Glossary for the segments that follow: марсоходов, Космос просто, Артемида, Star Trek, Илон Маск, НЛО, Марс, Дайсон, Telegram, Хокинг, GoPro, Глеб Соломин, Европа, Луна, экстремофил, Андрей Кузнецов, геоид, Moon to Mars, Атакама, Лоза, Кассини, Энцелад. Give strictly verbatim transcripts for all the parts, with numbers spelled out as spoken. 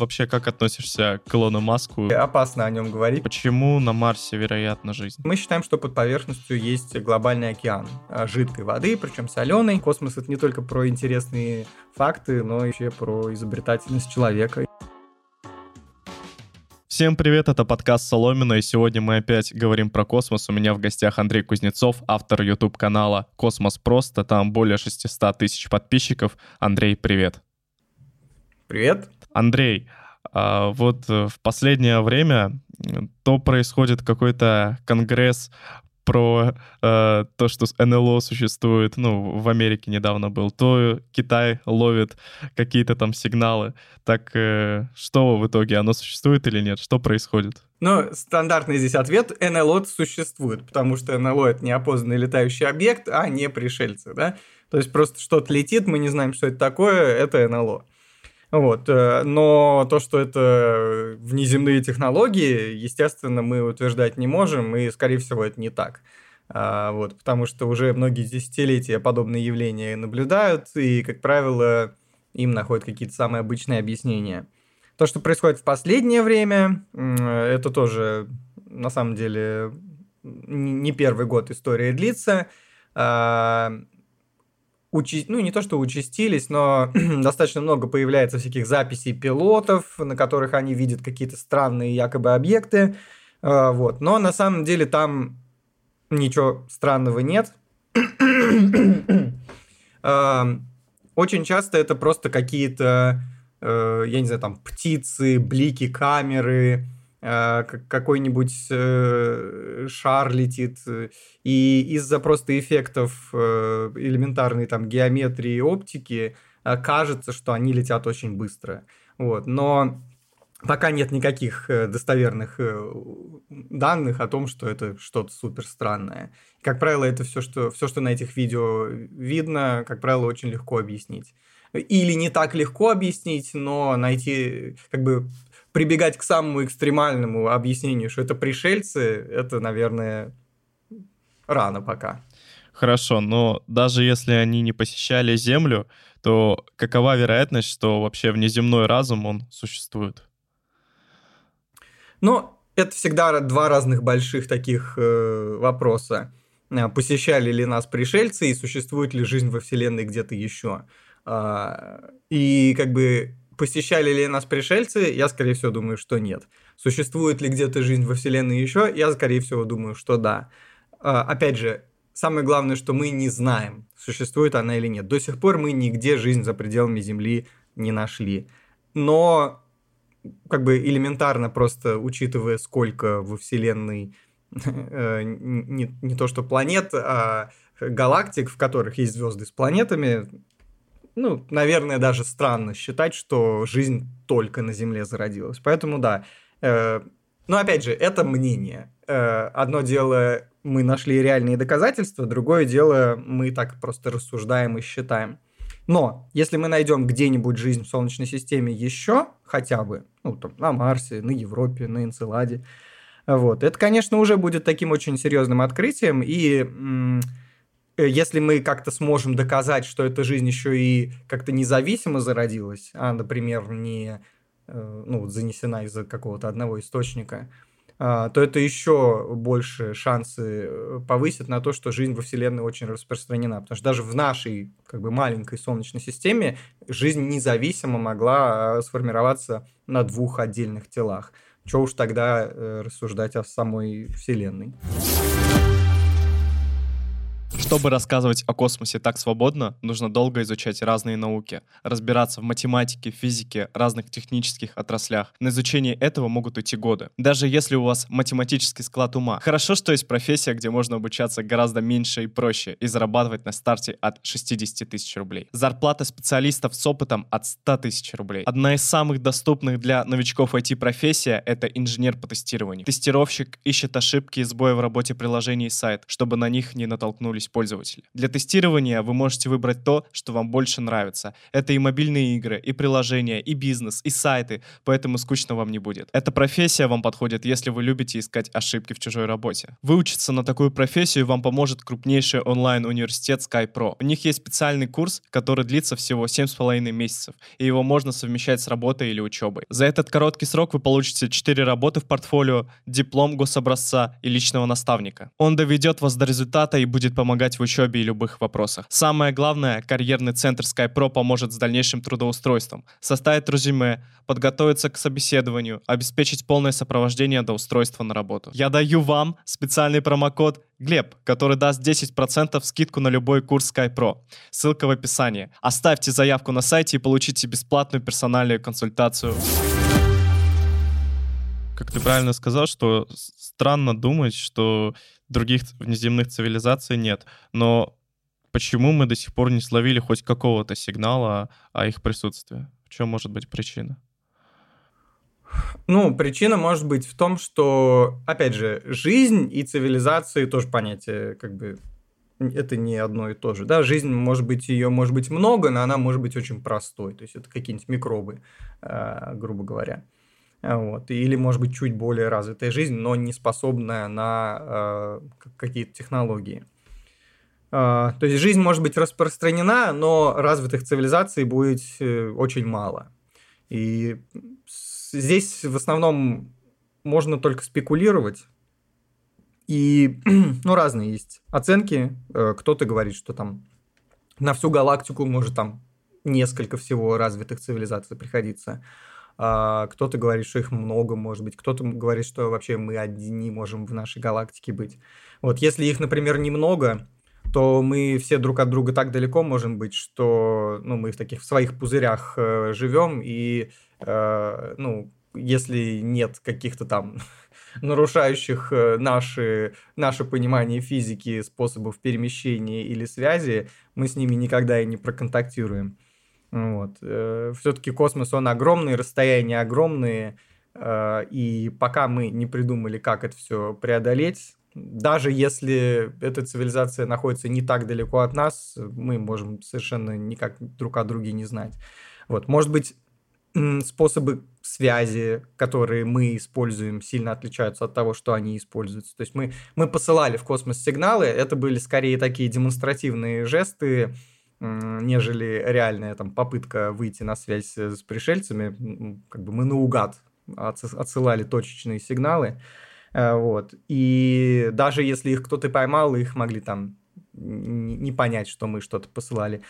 вообще как относишься к Илону Маску? Опасно о нем говорить. Почему на Марсе вероятна жизнь? Мы считаем, что под поверхностью есть глобальный океан жидкой воды, причем соленой. Космос — это не только про интересные факты, но еще про изобретательность человека. Всем привет, это подкаст Соломина, и сегодня мы опять говорим про космос. У меня в гостях Андрей Кузнецов, автор YouTube-канала «Космос просто», там более шестьсот тысяч подписчиков. Андрей, привет. Привет. Андрей, вот в последнее время то происходит какой-то конгресс про э, то, что эн эл о существует, ну, в Америке недавно был, то Китай ловит какие-то там сигналы. Так э, что в итоге, оно существует или нет? Что происходит? Ну, стандартный здесь ответ – эн эл о существует, потому что эн эл о – это неопознанный летающий объект, а не пришельцы, да? То есть просто что-то летит, мы не знаем, что это такое, это эн эл о. Вот. Но то, что это внеземные технологии, естественно, мы утверждать не можем, и, скорее всего, это не так. Вот. Потому что уже многие десятилетия подобные явления наблюдают, и, как правило, им находят какие-то самые обычные объяснения. То, что происходит в последнее время, это тоже, на самом деле, не первый год история длится. Учи... Ну, не то, что участились, но достаточно много появляется всяких записей пилотов, на которых они видят какие-то странные якобы объекты. Э, вот. Но на самом деле там ничего странного нет. э, очень часто это просто какие-то, э, я не знаю, там птицы, блики, камеры... какой-нибудь э, шар летит, и из-за просто эффектов э, элементарной там геометрии и оптики э, кажется, что они летят очень быстро. Вот. Но пока нет никаких достоверных данных о том, что это что-то супер странное. Как правило, это все, что, все, что на этих видео видно, как правило, очень легко объяснить. Или не так легко объяснить, но найти, как бы, прибегать к самому экстремальному объяснению, что это пришельцы, это, наверное, рано пока. Хорошо, но даже если они не посещали Землю, то какова вероятность, что вообще внеземной разум, он существует? Ну, это всегда два разных больших таких э, вопроса. Посещали ли нас пришельцы, и существует ли жизнь во Вселенной где-то еще? Э, и как бы... Посещали ли нас пришельцы? Я, скорее всего, думаю, что нет. Существует ли где-то жизнь во Вселенной еще? Я, скорее всего, думаю, что да. Опять же, самое главное, что мы не знаем, существует она или нет. До сих пор мы нигде жизнь за пределами Земли не нашли. Но, как бы, элементарно просто, учитывая, сколько во Вселенной не, не то что планет, а галактик, в которых есть звезды с планетами... Ну, наверное, даже странно считать, что жизнь только на Земле зародилась. Поэтому да. Но опять же, это мнение. Одно дело, мы нашли реальные доказательства, другое дело, мы так просто рассуждаем и считаем. Но если мы найдем где-нибудь жизнь в Солнечной системе еще, хотя бы, ну, там, на Марсе, на Европе, на Энцеладе, вот, это, конечно, уже будет таким очень серьезным открытием, и... М- Если мы как-то сможем доказать, что эта жизнь еще и как-то независимо зародилась, а, например, не ну, занесена из-за какого-то одного источника, то это еще больше шансы повысит на то, что жизнь во Вселенной очень распространена. Потому что даже в нашей, как бы, маленькой Солнечной системе жизнь независимо могла сформироваться на двух отдельных телах. Чего уж тогда рассуждать о самой Вселенной. Чтобы рассказывать о космосе так свободно, нужно долго изучать разные науки, разбираться в математике, физике, разных технических отраслях. На изучение этого могут уйти годы, даже если у вас математический склад ума. Хорошо, что есть профессия, где можно обучаться гораздо меньше и проще и зарабатывать на старте от шестьдесят тысяч рублей. Зарплата специалистов с опытом от сто тысяч рублей. Одна из самых доступных для новичков ай ти-профессия — это инженер по тестированию. Тестировщик ищет ошибки и сбои в работе приложений и сайт, чтобы на них не натолкнулись пользовались пользователи. Для тестирования вы можете выбрать то, что вам больше нравится. Это и мобильные игры, и приложения, и бизнес, и сайты, поэтому скучно вам не будет. Эта профессия вам подходит, если вы любите искать ошибки в чужой работе. Выучиться на такую профессию вам поможет крупнейший онлайн-университет Skypro. У них есть специальный курс, который длится всего семь с половиной месяцев, и его можно совмещать с работой или учебой. За этот короткий срок вы получите четыре работы в портфолио, диплом гособразца и личного наставника. Он доведет вас до результата и будет помогать в учебе и любых вопросах. Самое главное, карьерный центр Skypro поможет с дальнейшим трудоустройством, составить резюме, подготовиться к собеседованию, обеспечить полное сопровождение до устройства на работу. Я даю вам специальный промокод Глеб, который даст десять процентов скидку на любой курс Skypro. Ссылка в описании. Оставьте заявку на сайте и получите бесплатную персональную консультацию. Как ты правильно сказал, что странно думать, что других внеземных цивилизаций нет. Но почему мы до сих пор не словили хоть какого-то сигнала о их присутствии? В чем может быть причина? Ну, причина может быть в том, что, опять же, жизнь и цивилизации тоже понятие, как бы, это не одно и то же, да, жизнь, может быть, ее может быть много, но она может быть очень простой, то есть это какие-нибудь микробы, грубо говоря, вот, или, может быть, чуть более развитая жизнь, но не способная на какие-то технологии. То есть жизнь может быть распространена, но развитых цивилизаций будет очень мало, и здесь в основном можно только спекулировать. И, ну, разные есть оценки. Кто-то говорит, что там на всю галактику может там несколько всего развитых цивилизаций приходиться. Кто-то говорит, что их много, может быть. Кто-то говорит, что вообще мы одни можем в нашей галактике быть. Вот если их, например, немного, то мы все друг от друга так далеко можем быть, что, ну, мы в таких в своих пузырях э, живем, и, э, ну, если нет каких-то там нарушающих наши, наше понимание физики, способов перемещения или связи, мы с ними никогда и не проконтактируем. Вот. Э, все-таки космос, он огромный, расстояния огромные, э, и пока мы не придумали, как это все преодолеть... Даже если эта цивилизация находится не так далеко от нас, мы можем совершенно никак друг о друге не знать. Вот. Может быть, способы связи, которые мы используем, сильно отличаются от того, что они используются. То есть мы, мы посылали в космос сигналы, это были скорее такие демонстративные жесты, нежели реальная там, попытка выйти на связь с пришельцами. Как бы мы наугад отсылали точечные сигналы. Вот. И даже если их кто-то поймал, их могли там не понять, что мы что-то посылали.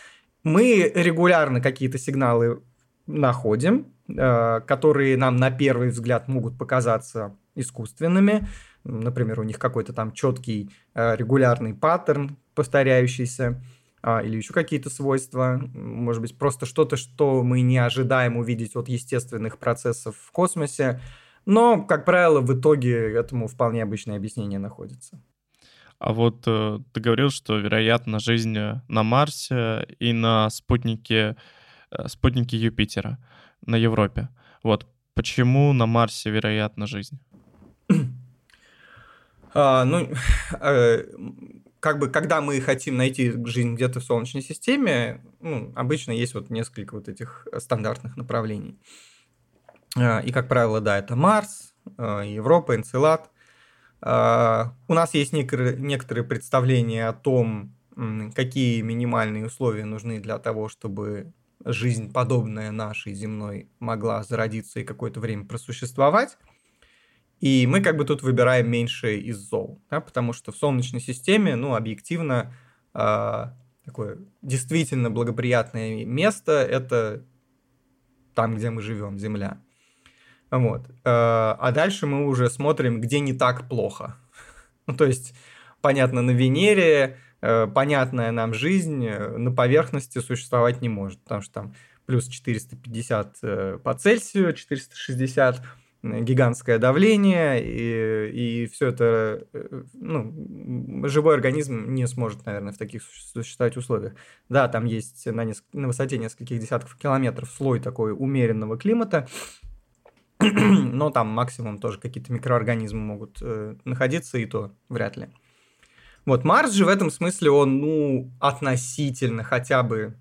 Мы регулярно какие-то сигналы находим, которые нам на первый взгляд могут показаться искусственными. Например, у них какой-то там четкий регулярный паттерн, повторяющийся, или еще какие-то свойства. Может быть, просто что-то, что мы не ожидаем увидеть от естественных процессов в космосе. Но, как правило, в итоге этому вполне обычное объяснение находится. А вот э, ты говорил, что, вероятно, жизнь на Марсе и на спутнике, э, спутнике Юпитера, на Европе. Вот почему на Марсе вероятна жизнь? а, ну, э, как бы, когда мы хотим найти жизнь где-то в Солнечной системе, ну, обычно есть вот несколько вот этих стандартных направлений. И, как правило, да, это Марс, Европа, Энцелад. У нас есть некоторые представления о том, какие минимальные условия нужны для того, чтобы жизнь, подобная нашей земной, могла зародиться и какое-то время просуществовать. И мы как бы тут выбираем меньшее из зол, да, потому что в Солнечной системе, ну, объективно, такое действительно благоприятное место – это там, где мы живем, Земля. Вот. А дальше мы уже смотрим, где не так плохо. Ну, то есть, понятно, на Венере понятная нам жизнь на поверхности существовать не может, потому что там плюс четыреста пятьдесят по Цельсию, четыреста шестьдесят, гигантское давление, и, и все это... Ну, живой организм не сможет, наверное, в таких существовать условиях. Да, там есть на, неск... на высоте нескольких десятков километров слой такой умеренного климата, но там максимум тоже какие-то микроорганизмы могут э, находиться, и то вряд ли. Вот Марс же в этом смысле он, ну, относительно хотя бы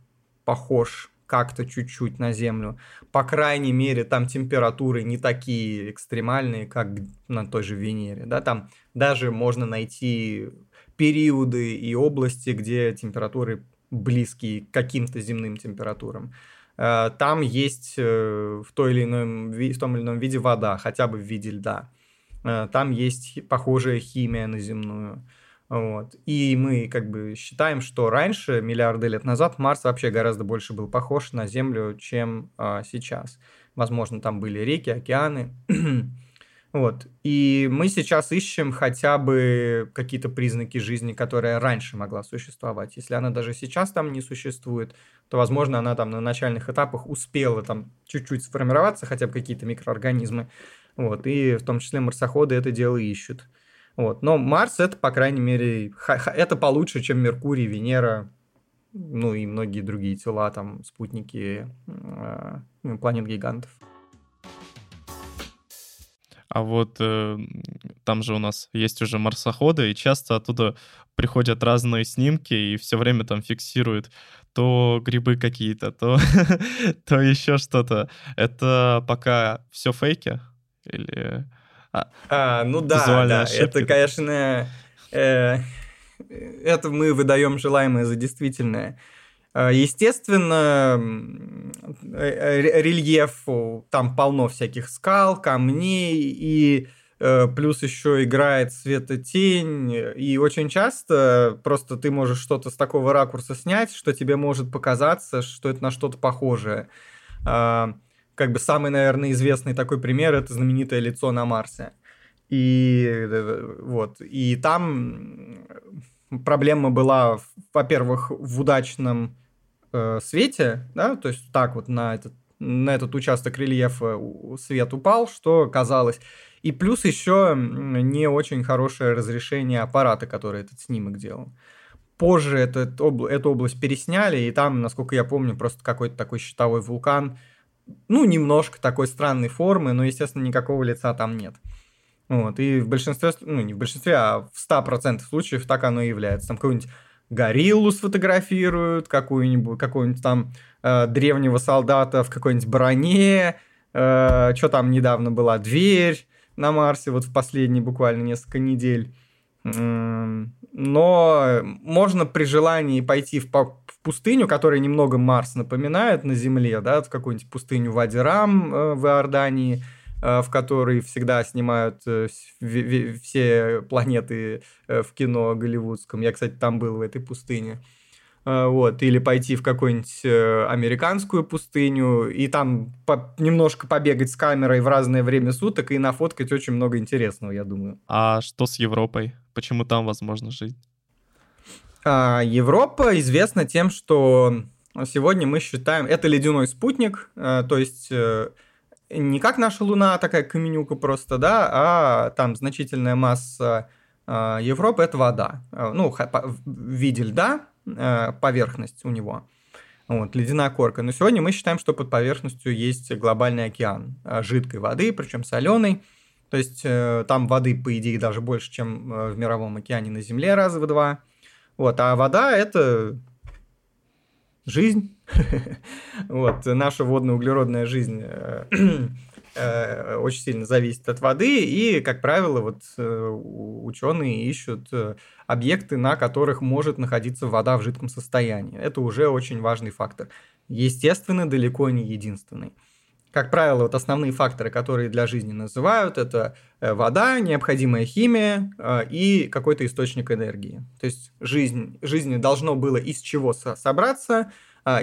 похож как-то чуть-чуть на Землю. По крайней мере, там температуры не такие экстремальные, как на той же Венере. Да? Там даже можно найти периоды и области, где температуры близкие к каким-то земным температурам. Там есть в, той или ином, в том или ином виде вода, хотя бы в виде льда. Там есть похожая химия на земную. Вот. И мы как бы считаем, что раньше, миллиарды лет назад, Марс вообще гораздо больше был похож на Землю, чем а, сейчас. Возможно, там были реки, океаны. Вот. И мы сейчас ищем хотя бы какие-то признаки жизни, которая раньше могла существовать. Если она даже сейчас там не существует, то, возможно, она там на начальных этапах успела там чуть-чуть сформироваться, хотя бы какие-то микроорганизмы. Вот. И в том числе марсоходы это дело ищут. Вот. Но Марс это, по крайней мере, это получше, чем Меркурий, Венера, ну и многие другие тела, там, спутники э, планет-гигантов. А вот э, там же у нас есть уже марсоходы, и часто оттуда приходят разные снимки, и все время там фиксируют то грибы какие-то, то, то еще что-то. Это пока все фейки? Или... А, а, ну да, да. Это, конечно, э, это мы выдаем желаемое за действительное. Естественно, рельеф, там полно всяких скал, камней, и э, плюс еще играет светотень, и очень часто просто ты можешь что-то с такого ракурса снять, что тебе может показаться, что это на что-то похожее. Как бы самый, наверное, известный такой пример – это знаменитое лицо на Марсе. И, вот, и там проблема была, во-первых, в удачном э, свете, да, то есть так вот на этот, на этот участок рельефа свет упал, что казалось. И плюс еще не очень хорошее разрешение аппарата, который этот снимок делал. Позже этот, об, эту область пересняли, и там, насколько я помню, просто какой-то такой щитовой вулкан, ну, немножко такой странной формы, но, естественно, никакого лица там нет. Вот, и в большинстве, ну, не в большинстве, а в ста процентах случаев так оно и является. Там какую-нибудь гориллу сфотографируют, какую-нибудь, какого-нибудь там э, древнего солдата в какой-нибудь броне, э, что там недавно была, дверь на Марсе, вот в последние буквально несколько недель. Но можно при желании пойти в пустыню, которая немного Марс напоминает на Земле, да, в какую-нибудь пустыню Вади-Рам в Иордании, в которой всегда снимают все планеты в кино голливудском. Я, кстати, там был в этой пустыне. Вот. Или пойти в какую-нибудь американскую пустыню и там по- немножко побегать с камерой в разное время суток и нафоткать очень много интересного, я думаю. А что с Европой? Почему там возможно жить? А, Европа известна тем, что сегодня мы считаем... Это ледяной спутник, то есть не как наша Луна, такая каменюка просто, да, а там значительная масса Европы — это вода. Ну, в виде льда, поверхность у него. Вот, ледяная корка. Но сегодня мы считаем, что под поверхностью есть глобальный океан жидкой воды, причем соленой. То есть там воды, по идее, даже больше, чем в мировом океане на Земле раза в два. Вот, а вода – это жизнь. Вот, наша водно-углеродная жизнь очень сильно зависит от воды, и, как правило, вот, ученые ищут объекты, на которых может находиться вода в жидком состоянии. Это уже очень важный фактор. Естественно, далеко не единственный. Как правило, вот основные факторы, которые для жизни называют, это вода, необходимая химия и какой-то источник энергии. То есть жизнь, жизни должно было из чего собраться,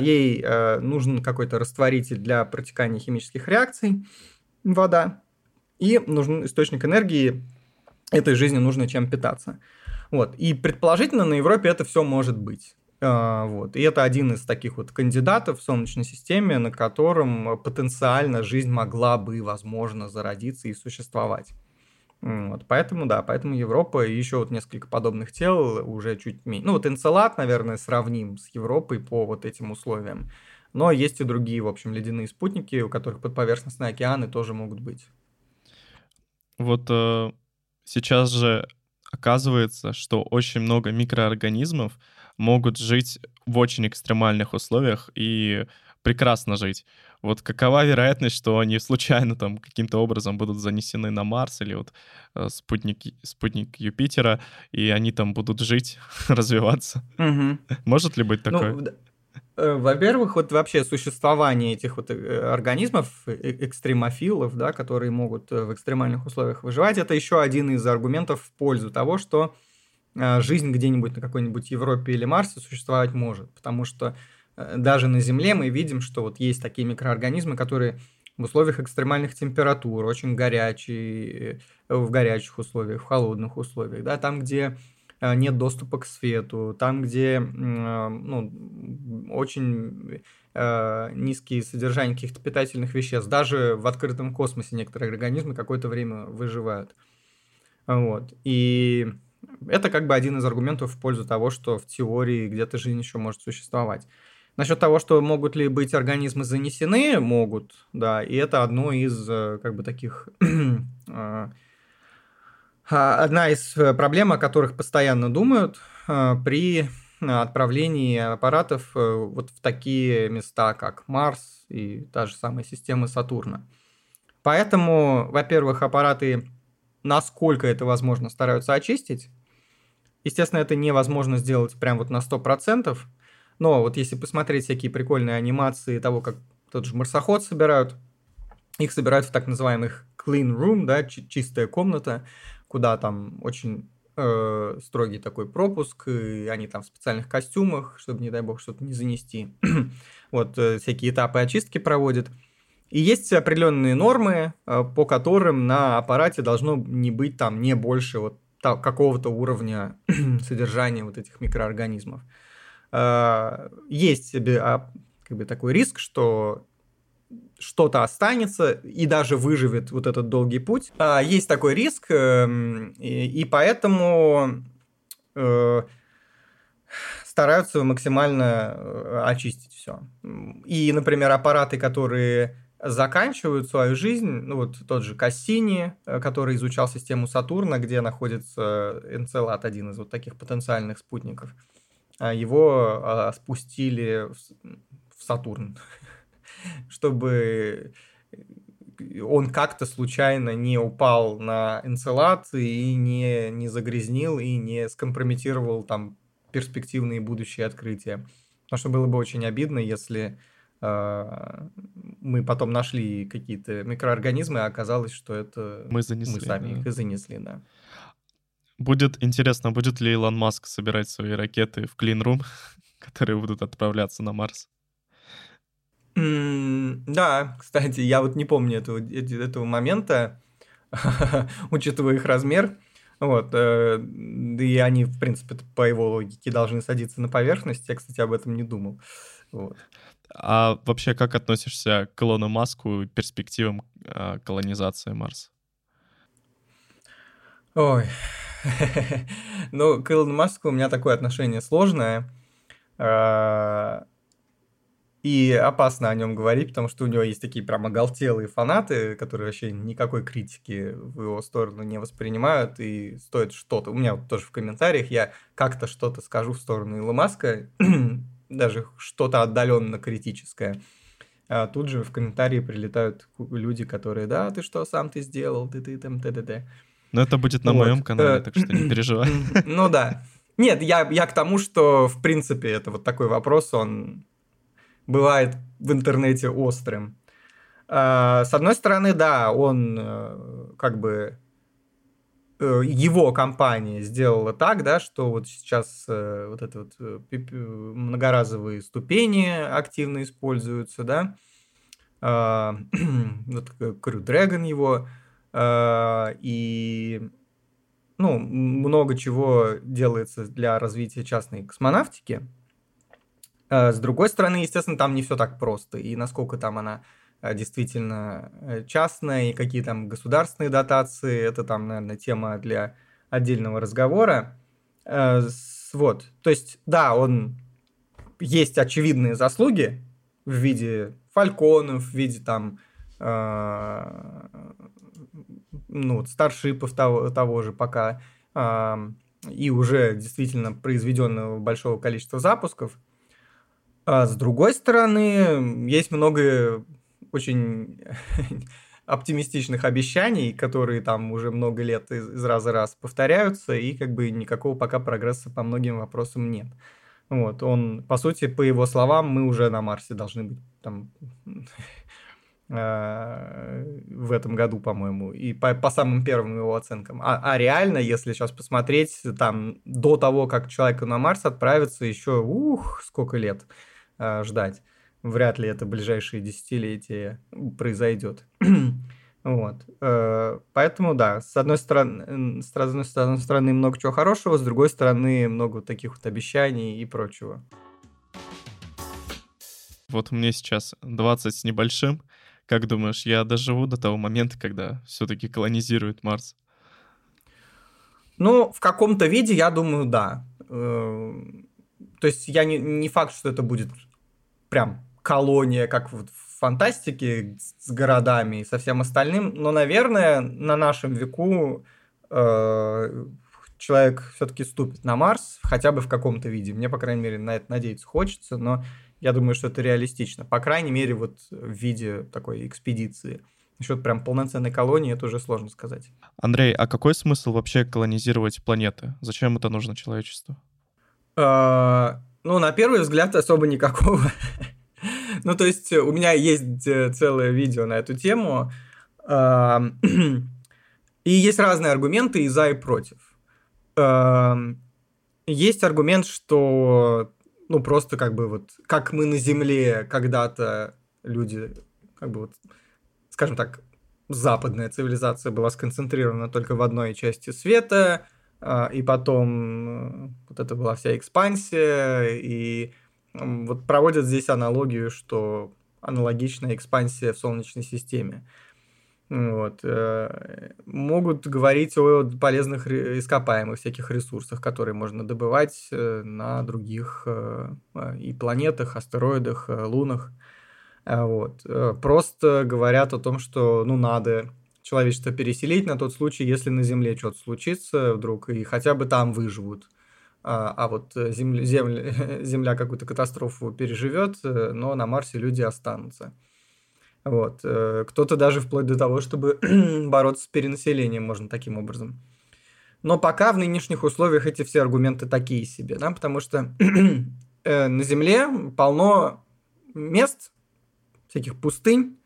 ей нужен какой-то растворитель для протекания химических реакций, вода, и нужен источник энергии, этой жизни нужно чем питаться. Вот. И предположительно на Европе это все может быть. Вот. И это один из таких вот кандидатов в Солнечной системе, на котором потенциально жизнь могла бы, возможно, зародиться и существовать. Вот. Поэтому, да, поэтому Европа и еще вот несколько подобных тел уже чуть меньше. Ну, вот Энцелад, наверное, сравним с Европой по вот этим условиям. Но есть и другие, в общем, ледяные спутники, у которых подповерхностные океаны тоже могут быть. Вот э, сейчас же оказывается, что очень много микроорганизмов могут жить в очень экстремальных условиях и прекрасно жить. Вот какова вероятность, что они случайно там каким-то образом будут занесены на Марс или вот э, спутник, спутник Юпитера, и они там будут жить, развиваться? Угу. Может ли быть такое? Ну, во-первых, вот вообще существование этих вот организмов, экстремофилов, да, которые могут в экстремальных условиях выживать, это еще один из аргументов в пользу того, что жизнь где-нибудь на какой-нибудь Европе или Марсе существовать может. Потому что даже на Земле мы видим, что вот есть такие микроорганизмы, которые в условиях экстремальных температур, очень горячие, в горячих условиях, в холодных условиях, да, там, где нет доступа к свету, там, где ну, очень низкие содержания каких-то питательных веществ. Даже в открытом космосе некоторые организмы какое-то время выживают. Вот. И это как бы один из аргументов в пользу того, что в теории где-то жизнь еще может существовать. Насчет того, что могут ли быть организмы занесены, могут, да, и это одно из как бы таких... Одна из проблем, о которых постоянно думают при отправлении аппаратов вот в такие места, как Марс и та же самая система Сатурна. Поэтому, во-первых, аппараты, насколько это возможно, стараются очистить. Естественно, это невозможно сделать прям вот на сто процентов, но вот если посмотреть всякие прикольные анимации того, как тот же марсоход собирают, их собирают в так называемых clean room, да, чистая комната, куда там очень э, строгий такой пропуск, и они там в специальных костюмах, чтобы, не дай бог, что-то не занести. Вот, э, всякие этапы очистки проводят. И есть определенные нормы, э, по которым на аппарате должно не быть там не больше вот та, какого-то уровня содержания вот этих микроорганизмов. Э, есть себе, а, как бы такой риск, что что-то останется и даже выживет вот этот долгий путь. Есть такой риск, и поэтому стараются максимально очистить все. И, например, аппараты, которые заканчивают свою жизнь, ну вот тот же Кассини, который изучал систему Сатурна, где находится Энцелад, один из вот таких потенциальных спутников, его спустили в Сатурн, чтобы он как-то случайно не упал на Энцелад и не, не загрязнил, и не скомпрометировал там перспективные будущие открытия. Потому что было бы очень обидно, если э, мы потом нашли какие-то микроорганизмы, а оказалось, что это мы, занесли, мы сами да. их и занесли. Да. Будет интересно, будет ли Илон Маск собирать свои ракеты в клинрум, которые будут отправляться на Марс? Mm, да, кстати, я вот не помню этого, этого момента, учитывая их размер, вот, э, и они, в принципе, по его логике должны садиться на поверхность, я, кстати, об этом не думал. Вот. А вообще, как относишься к Илону Маску и перспективам э, колонизации Марса? Ой, ну, к Илону Маску у меня такое отношение сложное, и опасно о нем говорить, потому что у него есть такие прям оголтелые фанаты, которые вообще никакой критики в его сторону не воспринимают, и стоит что-то. У меня вот тоже в комментариях я как-то что-то скажу в сторону Илона Маска, даже что-то отдаленно критическое. А тут же в комментарии прилетают люди, которые, да, ты что, сам ты сделал, ты ты там, т.д.д. Но это будет на вот. моем канале, так что не переживай. Ну да. Нет, я, я к тому, что, в принципе, это вот такой вопрос, он... бывает в интернете острым. С одной стороны, да, он как бы... Его компания сделала так, да, что вот сейчас вот это вот многоразовые ступени активно используются, да. Вот Crew Dragon его. И ну, много чего делается для развития частной космонавтики. С другой стороны, естественно, там не все так просто. И насколько там она действительно частная, и какие там государственные дотации, это там, наверное, тема для отдельного разговора. Вот. То есть, да, он есть очевидные заслуги в виде фальконов, в виде там ну, старшипов того, того же пока. и уже действительно произведенного большого количества запусков. А с другой стороны, есть много очень оптимистичных обещаний, которые там уже много лет из, из раза в раз повторяются, и как бы никакого пока прогресса по многим вопросам нет. Вот, он, по сути, по его словам, мы уже на Марсе должны быть там в этом году, по-моему, и по, по самым первым его оценкам. А, а реально, если сейчас посмотреть, там до того, как человеку на Марс отправится, еще ух, сколько лет э, ждать. Вряд ли это ближайшие десятилетия произойдет. Вот. Э, поэтому, да, с одной стороны, с одной стороны много чего хорошего, с другой стороны много таких вот обещаний и прочего. Вот мне сейчас двадцать с небольшим. Как думаешь, я доживу до того момента, когда все-таки колонизируют Марс? Ну, в каком-то виде, я думаю, да. То есть я не, не факт, что это будет прям колония, как вот в фантастике, с городами и со всем остальным, но, наверное, на нашем веку э, человек все-таки ступит на Марс, хотя бы в каком-то виде. Мне, по крайней мере, на это надеяться хочется, но я думаю, что это реалистично. По крайней мере, вот в виде такой экспедиции. Насчет прям полноценной колонии это уже сложно сказать. Андрей, а какой смысл вообще колонизировать планеты? Зачем это нужно человечеству? Э-э- ну, на первый взгляд, особо никакого. Ну, то есть у меня есть целое видео на эту тему. И есть разные аргументы и за, и против. Есть аргумент, что... Ну, просто как бы вот, как мы на Земле когда-то люди, как бы вот, скажем так, западная цивилизация была сконцентрирована только в одной части света, и потом вот это была вся экспансия, и вот проводят здесь аналогию, что аналогичная экспансия в Солнечной системе. Вот. Могут говорить о полезных ископаемых всяких ресурсах, которые можно добывать на других и планетах, астероидах, лунах. Вот. Просто говорят о том, что ну, надо человечество переселить на тот случай, если на Земле что-то случится вдруг, и хотя бы там выживут. А вот земля, земля, земля какую-то катастрофу переживет, но на Марсе люди останутся. Вот. Кто-то даже вплоть до того, чтобы бороться с перенаселением можно таким образом. Но пока в нынешних условиях эти все аргументы такие себе, да? Потому что на Земле полно мест, всяких пустынь,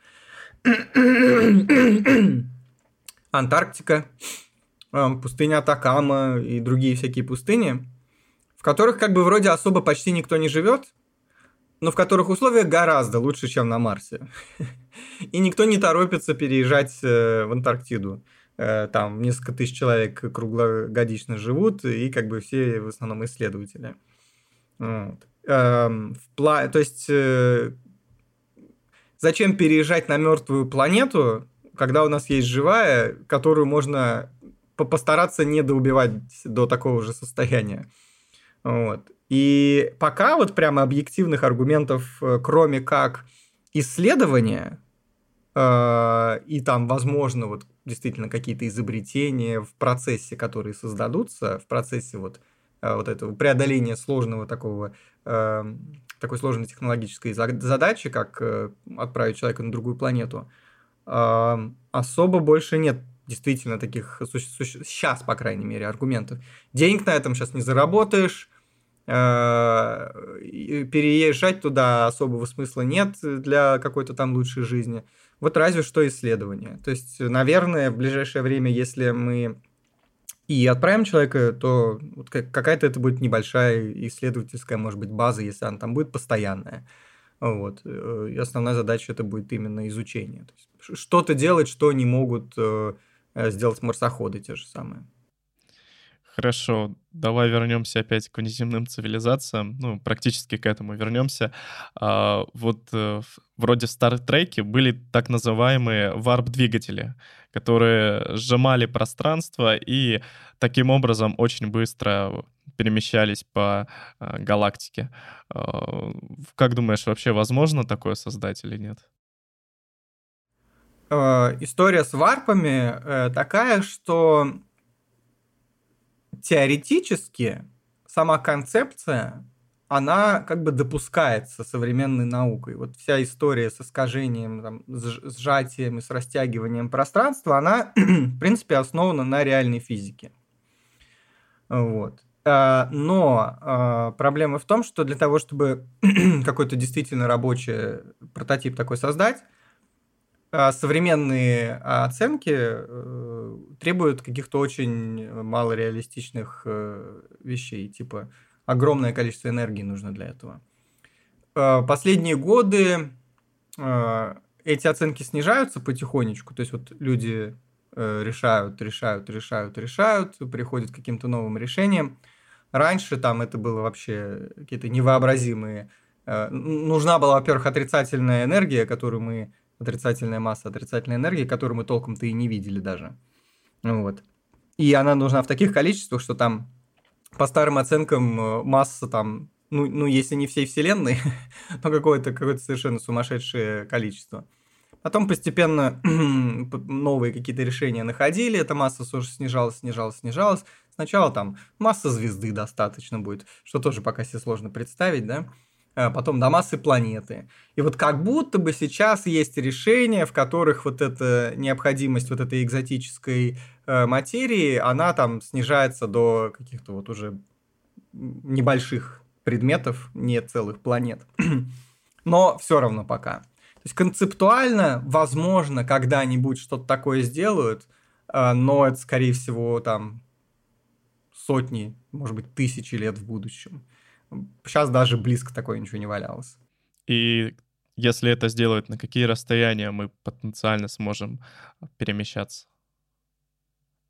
Антарктика, пустыня Атакама и другие всякие пустыни, в которых как бы вроде особо почти никто не живет, но в которых условия гораздо лучше, чем на Марсе. И никто не торопится переезжать в Антарктиду. Там несколько тысяч человек круглогодично живут, и как бы все в основном исследователи. Вот. То есть, зачем переезжать на мертвую планету, когда у нас есть живая, которую можно постараться не доубивать до такого же состояния? Вот. И пока вот прямо объективных аргументов, кроме как исследования э, и там, возможно, вот действительно какие-то изобретения в процессе, которые создадутся, в процессе вот, э, вот этого преодоления сложного такого, э, такой сложной технологической задачи, как э, отправить человека на другую планету, э, особо больше нет действительно таких, суще- суще- сейчас, по крайней мере, аргументов. Денег на этом сейчас не заработаешь, переезжать туда особого смысла нет для какой-то там лучшей жизни. Вот разве что исследования. То есть, наверное, в ближайшее время, если мы и отправим человека, то какая-то это будет небольшая исследовательская, может быть, база, если она там будет постоянная. Вот. И основная задача это будет именно изучение. То есть, что-то делать, что не могут сделать марсоходы те же самые. Хорошо, давай вернемся опять к внеземным цивилизациям, ну, практически к этому вернемся. А, вот э, вроде в Star Trek были так называемые варп-двигатели, которые сжимали пространство и таким образом очень быстро перемещались по э, галактике. А, как думаешь, вообще возможно такое создать или нет? Э, история с варпами э, такая, что... теоретически сама концепция, она как бы допускается современной наукой. Вот вся история с искажением, там, с сжатием и с растягиванием пространства, она, в принципе, основана на реальной физике. Вот. Но проблема в том, что для того, чтобы какой-то действительно рабочий прототип такой создать, современные оценки требуют каких-то очень малореалистичных вещей, типа огромное количество энергии нужно для этого. Последние годы эти оценки снижаются потихонечку, то есть вот люди решают, решают, решают, решают, приходят к каким-то новым решениям. Раньше там это было вообще какие-то невообразимые... Нужна была, во-первых, отрицательная энергия, которую мы... Отрицательная масса, отрицательная энергия, которую мы толком-то и не видели даже. Вот. И она нужна в таких количествах, что там по старым оценкам масса там... Ну, ну если не всей Вселенной, то какое-то, какое-то совершенно сумасшедшее количество. Потом постепенно новые какие-то решения находили, эта масса снижалась, снижалась, снижалась. Сначала там масса звезды достаточно будет, что тоже пока себе сложно представить, да? Потом до массы планеты. И вот как будто бы сейчас есть решения, в которых вот эта необходимость вот этой экзотической материи, она там снижается до каких-то вот уже небольших предметов, не целых планет. Но все равно пока... То есть концептуально, возможно, когда-нибудь что-то такое сделают, но это, скорее всего, там сотни, может быть, тысячи лет в будущем. Сейчас даже близко такое ничего не валялось. И если это сделают, на какие расстояния мы потенциально сможем перемещаться?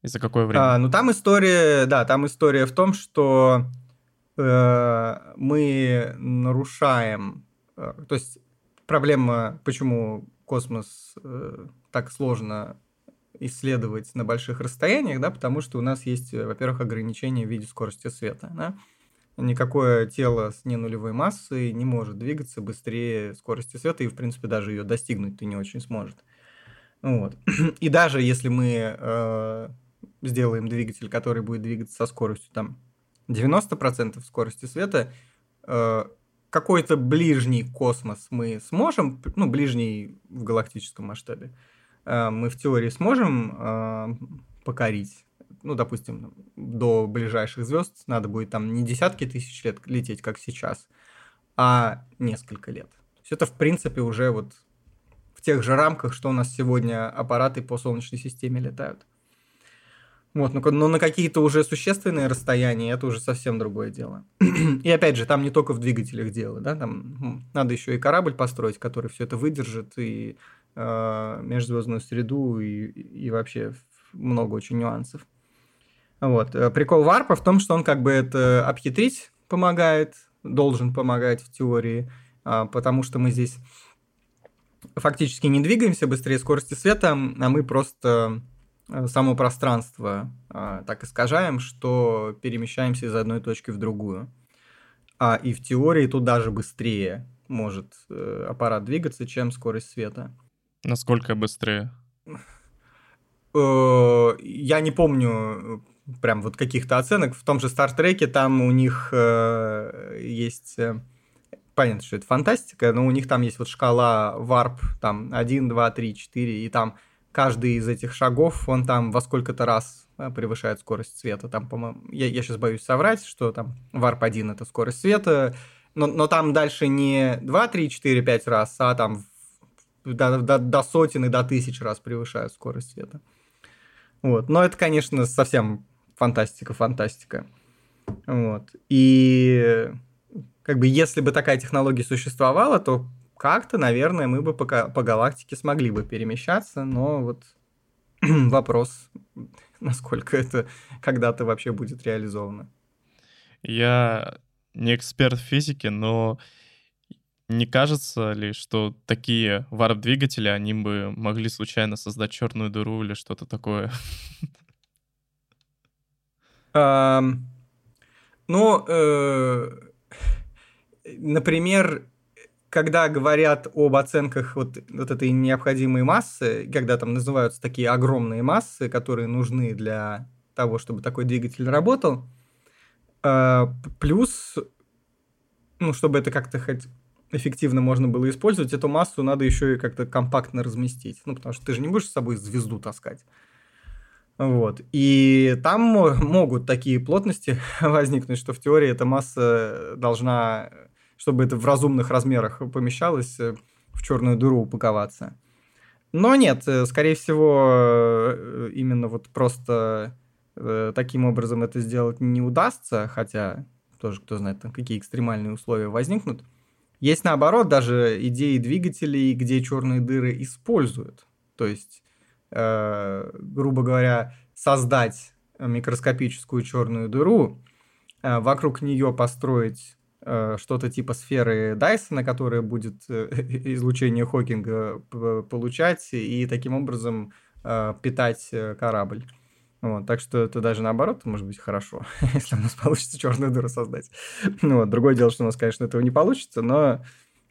И за какое время? А, ну, там история, да, там история в том, что э, мы нарушаем... Э, то есть... Проблема, почему космос э, так сложно исследовать на больших расстояниях, да, потому что у нас есть, во-первых, ограничения в виде скорости света. Да? Никакое тело с ненулевой массой не может двигаться быстрее скорости света, и, в принципе, даже ее достигнуть ты не очень сможет. Вот. И даже если мы э, сделаем двигатель, который будет двигаться со скоростью там, девяносто процентов скорости света, э, какой-то ближний космос мы сможем, ну, ближний в галактическом масштабе, мы в теории сможем покорить. Ну, допустим, до ближайших звезд надо будет там не десятки тысяч лет лететь, как сейчас, а несколько лет. То есть это, в принципе, уже вот в тех же рамках, что у нас сегодня аппараты по Солнечной системе летают. Вот, но, но на какие-то уже существенные расстояния это уже совсем другое дело. И опять же, там не только в двигателях дело, да, там надо еще и корабль построить, который все это выдержит, и э, межзвездную среду, и, и вообще много очень нюансов. Вот. Прикол варпа в том, что он как бы это обхитрить помогает, должен помогать в теории, э, потому что мы здесь фактически не двигаемся быстрее скорости света, а мы просто... само пространство а, так искажаем, что перемещаемся из одной точки в другую. А, и в теории тут даже быстрее может э, аппарат двигаться, чем скорость света. Насколько быстрее? Я не помню прям вот каких-то оценок. В том же Star Trek там у них э, есть... Э, понятно, что это фантастика, но у них там есть вот шкала варп, там один, два, три, четыре, и там... Каждый из этих шагов, он там во сколько-то раз превышает скорость света. Там, по-моему, я, я сейчас боюсь соврать, что там варп один – это скорость света, но, но там дальше не два, три, четыре, пять раз, а там до, до, до сотен и до тысяч раз превышает скорость света. Вот. Но это, конечно, совсем фантастика-фантастика. Вот. И как бы если бы такая технология существовала, то как-то, наверное, мы бы по, по галактике смогли бы перемещаться, но вот вопрос, насколько это когда-то вообще будет реализовано. Я не эксперт в физике, но не кажется ли, что такие варп-двигатели, они бы могли случайно создать черную дыру или что-то такое? Ну, например... Когда говорят об оценках вот, вот этой необходимой массы, когда там называются такие огромные массы, которые нужны для того, чтобы такой двигатель работал. Плюс, ну, чтобы это как-то хоть эффективно можно было использовать, эту массу надо еще и как-то компактно разместить. Ну, потому что ты же не будешь с собой звезду таскать. Вот. И там могут такие плотности возникнуть, что в теории эта масса должна, чтобы это в разумных размерах помещалось, в черную дыру упаковаться. Но нет, скорее всего, именно вот просто таким образом это сделать не удастся, хотя тоже кто знает, там какие экстремальные условия возникнут. Есть, наоборот, даже идеи двигателей, где черные дыры используют. То есть, э, грубо говоря, создать микроскопическую черную дыру, э, вокруг нее построить э, что-то типа сферы Дайсона, которая будет э, излучение Хокинга получать и таким образом э, питать корабль. Вот, так что это даже наоборот может быть хорошо, если у нас получится черную дыру создать. Ну, вот, другое дело, что у нас, конечно, этого не получится, но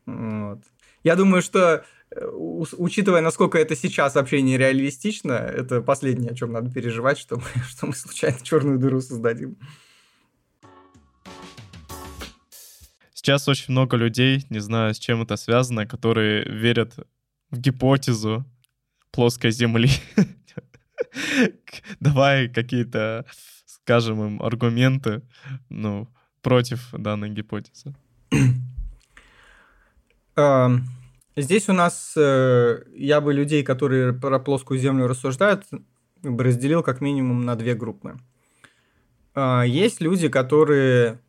вот. Я думаю, что, у- учитывая, насколько это сейчас вообще нереалистично, это последнее, о чем надо переживать, что мы, что мы случайно черную дыру создадим. Сейчас очень много людей, не знаю, с чем это связано, которые верят в гипотезу плоской Земли. Давай какие-то, скажем им, аргументы, ну, против данной гипотезы. Здесь у нас, я бы людей, которые про плоскую Землю рассуждают, бы разделил как минимум на две группы. Есть люди, которые...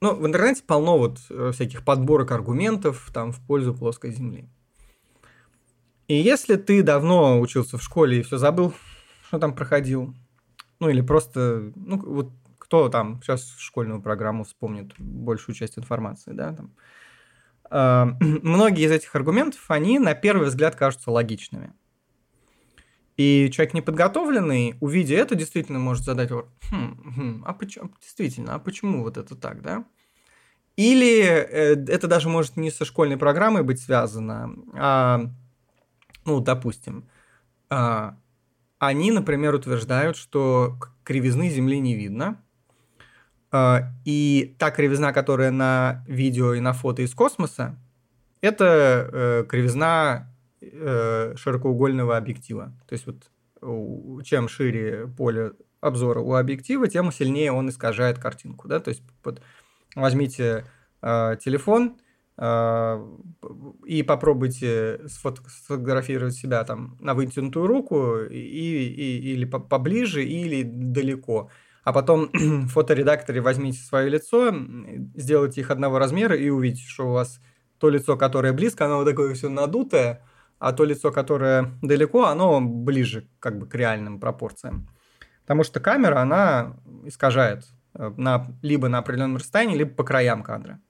Ну, в интернете полно вот всяких подборок аргументов там, в пользу плоской Земли. И если ты давно учился в школе и все забыл, что там проходил, ну или просто, ну вот кто там сейчас школьную программу вспомнит большую часть информации, да, там, э, многие из этих аргументов, они на первый взгляд кажутся логичными. И человек неподготовленный, увидя это, действительно может задать вопрос, хм, хм, а почему, действительно, а почему вот это так, да? Или э, это даже может не со школьной программой быть связано, а... Ну, допустим, они, например, утверждают, что кривизны Земли не видно, и та кривизна, которая на видео и на фото из космоса, это кривизна широкоугольного объектива. То есть вот чем шире поле обзора у объектива, тем сильнее он искажает картинку. Да? То есть вот, возьмите телефон и попробуйте сфотографировать себя там на вытянутую руку и, и, или поближе, или далеко. А потом в фоторедакторе возьмите свое лицо, сделайте их одного размера и увидите, что у вас то лицо, которое близко, оно вот такое все надутое, а то лицо, которое далеко, оно ближе как бы к реальным пропорциям. Потому что камера, она искажает на, либо на определенном расстоянии, либо по краям кадра.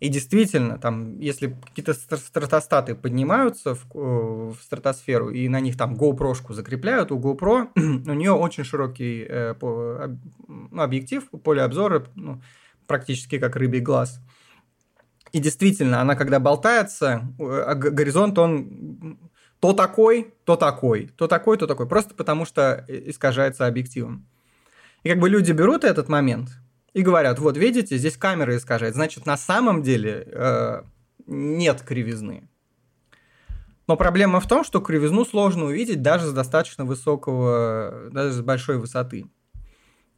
И действительно, там, если какие-то стратостаты поднимаются в, в стратосферу и на них там GoPro-шку закрепляют, у GoPro у нее очень широкий э, по, об, ну, объектив, поле обзора, ну, практически как рыбий глаз. И действительно, она когда болтается, горизонт он то такой, то такой, то такой, то такой, просто потому что искажается объективом. И как бы люди берут этот момент... И говорят, вот видите, здесь камера искажает, значит, на самом деле э, нет кривизны. Но проблема в том, что кривизну сложно увидеть даже с достаточно высокого, даже с большой высоты.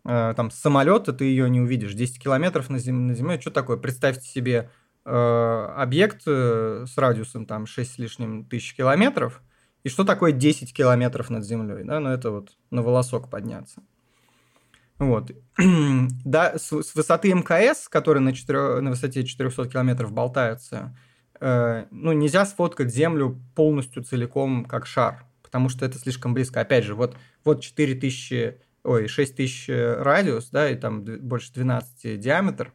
Э, там с самолета ты ее не увидишь, десять километров на зем... на земле, что такое? Представьте себе э, объект с радиусом там шесть с лишним тысяч километров, и что такое десять километров над землей? Да? Ну, это вот на волосок подняться. Вот. Да, с, с высоты МКС, который на, четыре, на высоте четыреста километров болтается, э, ну, нельзя сфоткать Землю полностью целиком как шар, потому что это слишком близко. Опять же, вот, вот четыре тысячи, ой, шесть тысяч радиус, да, и там больше двенадцати диаметр,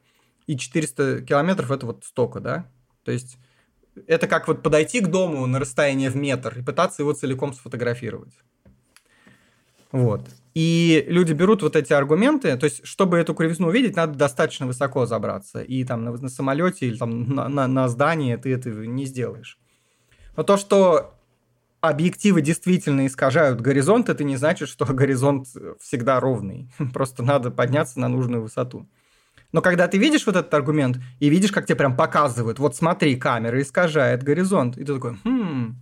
и четыреста километров – это вот столько, да. То есть это как вот подойти к дому на расстояние в метр и пытаться его целиком сфотографировать. Вот. И люди берут вот эти аргументы, то есть, чтобы эту кривизну увидеть, надо достаточно высоко забраться, и там на, на самолете или там на, на, на здании ты это не сделаешь. Но то, что объективы действительно искажают горизонт, это не значит, что горизонт всегда ровный. Просто надо подняться на нужную высоту. Но когда ты видишь вот этот аргумент и видишь, как тебе прям показывают, вот смотри, камера искажает горизонт, и ты такой, хм...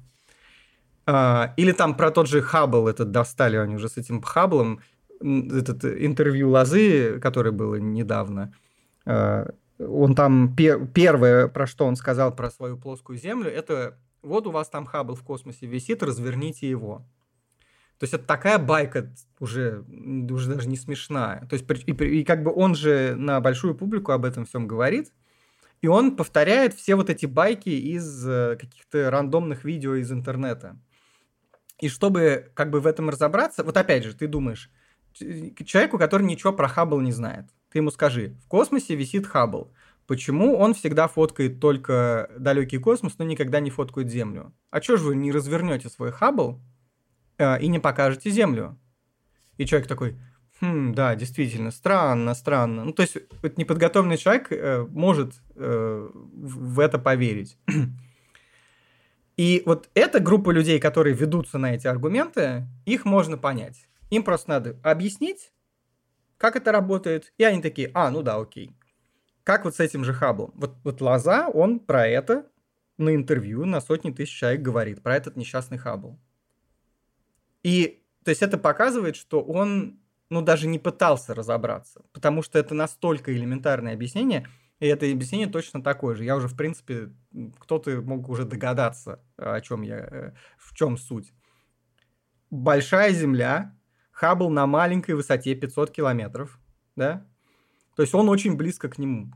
Или там про тот же Хаббл этот достали, они уже с этим Хабблом, этот интервью Лозы, которое было недавно, он там пер- первое, про что он сказал про свою плоскую Землю, это вот у вас там Хаббл в космосе висит, разверните его. То есть это такая байка уже, уже даже не смешная. То есть, и, и как бы он же на большую публику об этом всем говорит, и он повторяет все вот эти байки из каких-то рандомных видео из интернета. И чтобы как бы в этом разобраться, вот опять же, ты думаешь, человеку, который ничего про Хаббл не знает, ты ему скажи, в космосе висит Хаббл. Почему он всегда фоткает только далекий космос, но никогда не фоткает Землю? А чё же вы не развернете свой Хаббл э, и не покажете Землю? И человек такой, хм, да, действительно, странно, странно. Ну, то есть вот неподготовленный человек э, может э, в это поверить. И вот эта группа людей, которые ведутся на эти аргументы, их можно понять. Им просто надо объяснить, как это работает, и они такие, а, ну да, окей. Как вот с этим же Хабблом. Вот, вот Лоза, он про это на интервью на сотни тысяч человек говорит, про этот несчастный Хаббл. И, то есть, это показывает, что он, ну, даже не пытался разобраться, потому что это настолько элементарное объяснение, и это объяснение точно такое же. Я уже, в принципе, кто-то мог уже догадаться, о чем я, в чем суть. Большая Земля, Хаббл на маленькой высоте пятьсот километров, да? То есть он очень близко к нему.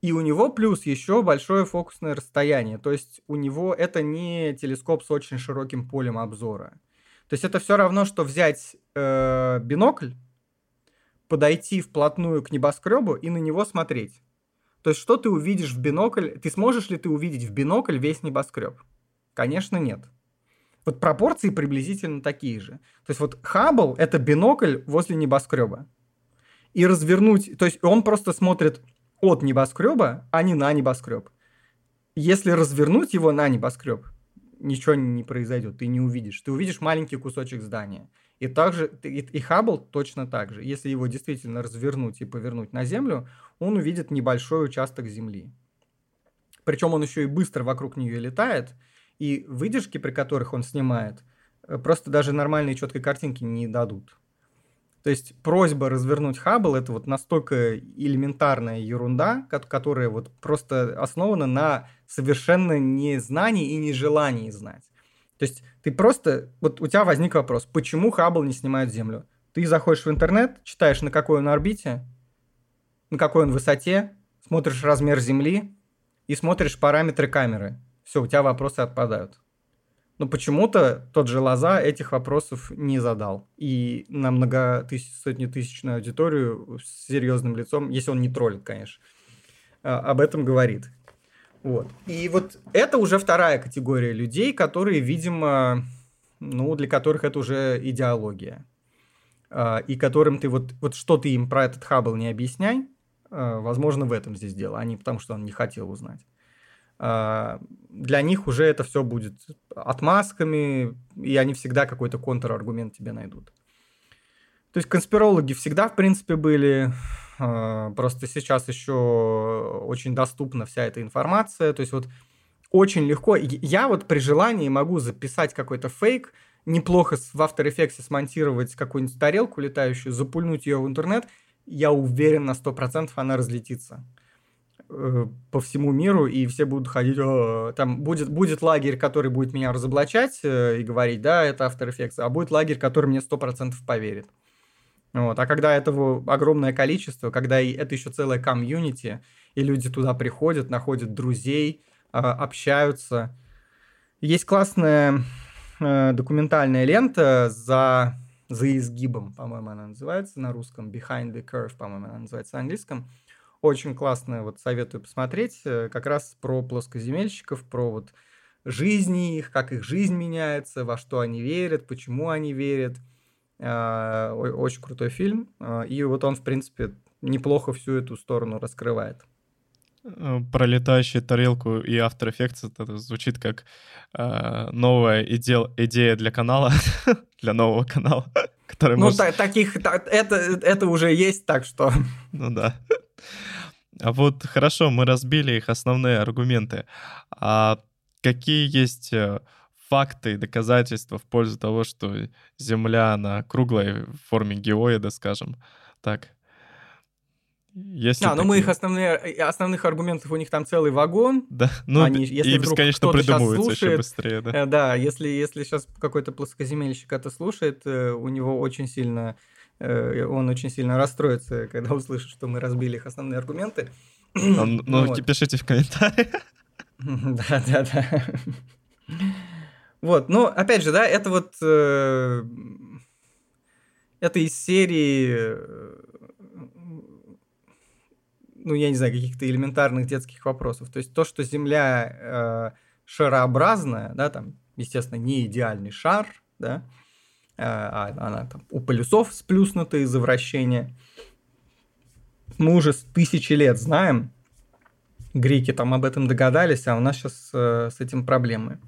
И у него плюс еще большое фокусное расстояние. То есть у него это не телескоп с очень широким полем обзора. То есть это все равно, что взять э, бинокль, подойти вплотную к небоскребу и на него смотреть. То есть что ты увидишь в бинокль? Ты сможешь ли ты увидеть в бинокль весь небоскреб? Конечно, нет. Вот пропорции приблизительно такие же. То есть вот Хаббл – это бинокль возле небоскреба. И развернуть... То есть он просто смотрит от небоскреба, а не на небоскреб. Если развернуть его на небоскреб, ничего не произойдет, ты не увидишь. Ты увидишь маленький кусочек здания. И, также, и, и Хаббл точно так же. Если его действительно развернуть и повернуть на Землю, он увидит небольшой участок Земли. Причем он еще и быстро вокруг нее летает, и выдержки, при которых он снимает, просто даже нормальные четкой картинки не дадут. То есть просьба развернуть Хаббл – это вот настолько элементарная ерунда, которая вот просто основана на совершенно незнании и нежелании знать. То есть ты просто… Вот у тебя возник вопрос, почему Хаббл не снимает Землю? Ты заходишь в интернет, читаешь, на какой он орбите, на какой он высоте, смотришь размер Земли и смотришь параметры камеры. Все, у тебя вопросы отпадают. Но почему-то тот же Лоза этих вопросов не задал. И на многотысячную аудиторию с серьезным лицом, если он не троллит, конечно, об этом говорит. Вот. И вот это уже вторая категория людей, которые, видимо, ну, для которых это уже идеология. И которым ты вот, вот что ты им про этот Хаббл не объясняй, возможно, в этом здесь дело, а не потому, что он не хотел узнать. Для них уже это все будет отмазками, и они всегда какой-то контраргумент тебе найдут. То есть конспирологи всегда, в принципе, были, просто сейчас еще очень доступна вся эта информация, то есть вот очень легко, я вот при желании могу записать какой-то фейк, неплохо в After Effects смонтировать какую-нибудь тарелку летающую, запульнуть ее в интернет, я уверен на сто процентов она разлетится по всему миру, и все будут ходить... Там будет, будет лагерь, который будет меня разоблачать и говорить, да, это After Effects, а будет лагерь, который мне сто процентов поверит. Вот. А когда этого огромное количество, когда это еще целая комьюнити, и люди туда приходят, находят друзей, общаются. Есть классная документальная лента за, за изгибом, по-моему, она называется на русском, Behind the Curve, по-моему, она называется на английском. Очень классно, вот советую посмотреть, как раз про плоскоземельщиков, про вот жизни их, как их жизнь меняется, во что они верят, почему они верят. Очень крутой фильм, и вот он, в принципе, неплохо всю эту сторону раскрывает. пролетающую тарелку и After Effects, это звучит как э, новая идея, идея для канала, для нового канала, который... Ну, может... та- таких, та- это, это уже есть, так что... Ну да. А вот хорошо, мы разбили их основные аргументы. А какие есть факты и доказательства в пользу того, что Земля, она круглая в форме геоида, скажем так? Если а, такие... ну мы их основные, основных аргументов, у них там целый вагон. Да, ну они, если и бесконечно придумываются слушает, еще быстрее. Да, э, да если, если сейчас какой-то плоскоземельщик это слушает, э, у него очень сильно, э, он очень сильно расстроится, когда услышит, что мы разбили их основные аргументы. Ну, ну вот. Пишите в комментариях. Да, да, да. Вот, ну опять же, да, это вот... Э, это из серии... ну, я не знаю, каких-то элементарных детских вопросов. То есть то, что Земля э, шарообразная, да, там, естественно, не идеальный шар, да, э, она там у полюсов сплюснута из-за вращения. Мы уже с тысячи лет знаем, греки там об этом догадались, а у нас сейчас э, с этим проблемы.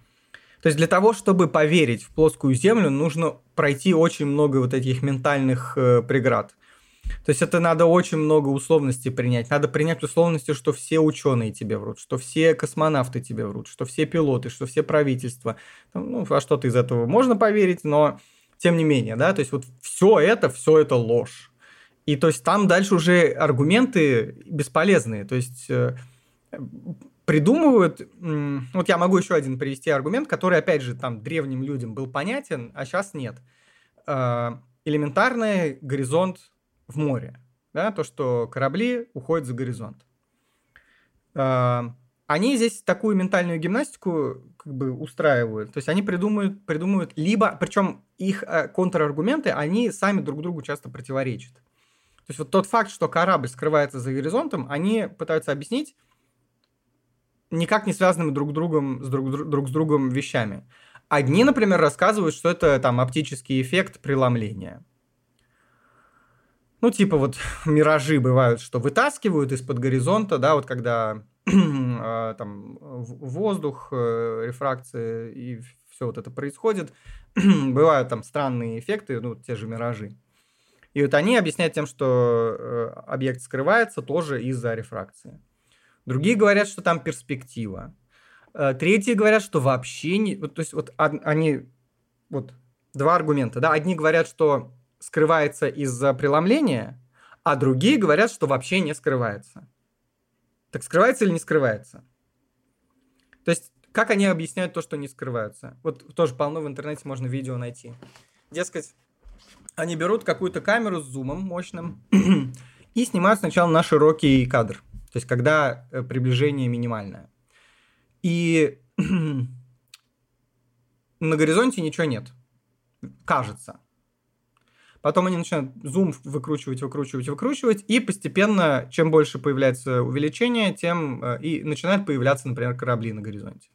То есть для того, чтобы поверить в плоскую Землю, нужно пройти очень много вот этих ментальных э, преград. То есть это надо очень много условностей принять. Надо принять условности, что все ученые тебе врут, что все космонавты тебе врут, что все пилоты, что все правительства. Ну, а что-то из этого можно поверить, но тем не менее, да, то есть вот все это, все это ложь. И то есть там дальше уже аргументы бесполезные. То есть придумывают... Вот я могу еще один привести аргумент, который, опять же, там древним людям был понятен, а сейчас нет. Элементарный горизонт в море, да, то, что корабли уходят за горизонт. Они здесь такую ментальную гимнастику как бы устраивают, то есть они придумывают, придумывают либо, причем их контраргументы, они сами друг другу часто противоречат. То есть вот тот факт, что корабль скрывается за горизонтом, они пытаются объяснить никак не связанными друг другом, с друг, друг с другом вещами. Одни, например, рассказывают, что это там оптический эффект преломления. Ну, типа вот миражи бывают, что вытаскивают из-под горизонта, да, вот когда там воздух, рефракция и все вот это происходит, бывают там странные эффекты, ну, те же миражи. И вот они объясняют тем, что объект скрывается тоже из-за рефракции. Другие говорят, что там перспектива. Третьи говорят, что вообще не... Вот, то есть вот они... Вот два аргумента, да. Одни говорят, что скрывается из-за преломления, а другие говорят, что вообще не скрывается. Так скрывается или не скрывается? То есть, как они объясняют то, что не скрывается? Вот тоже полно в интернете можно видео найти. Дескать, они берут какую-то камеру с зумом мощным и снимают сначала на широкий кадр, то есть, когда приближение минимальное. И на горизонте ничего нет. Кажется. Потом они начинают зум выкручивать, выкручивать, выкручивать, и постепенно, чем больше появляется увеличение, тем и начинают появляться, например, корабли на горизонте.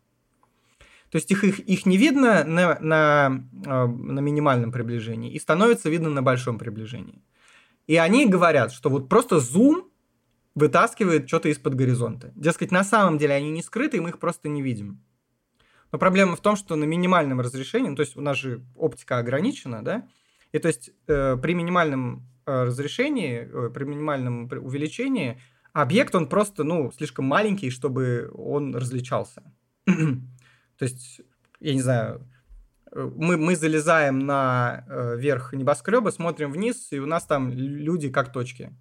То есть их, их, их не видно на, на, на минимальном приближении, и становится видно на большом приближении. И они говорят, что вот просто зум вытаскивает что-то из-под горизонта. Дескать, на самом деле они не скрыты, и мы их просто не видим. Но проблема в том, что на минимальном разрешении, то есть у нас же оптика ограничена, да, и то есть э, при минимальном э, разрешении, э, при минимальном увеличении объект, он просто, ну, слишком маленький, чтобы он различался. То есть, я не знаю, мы, мы залезаем на э, верх небоскреба, смотрим вниз, и у нас там люди как точки.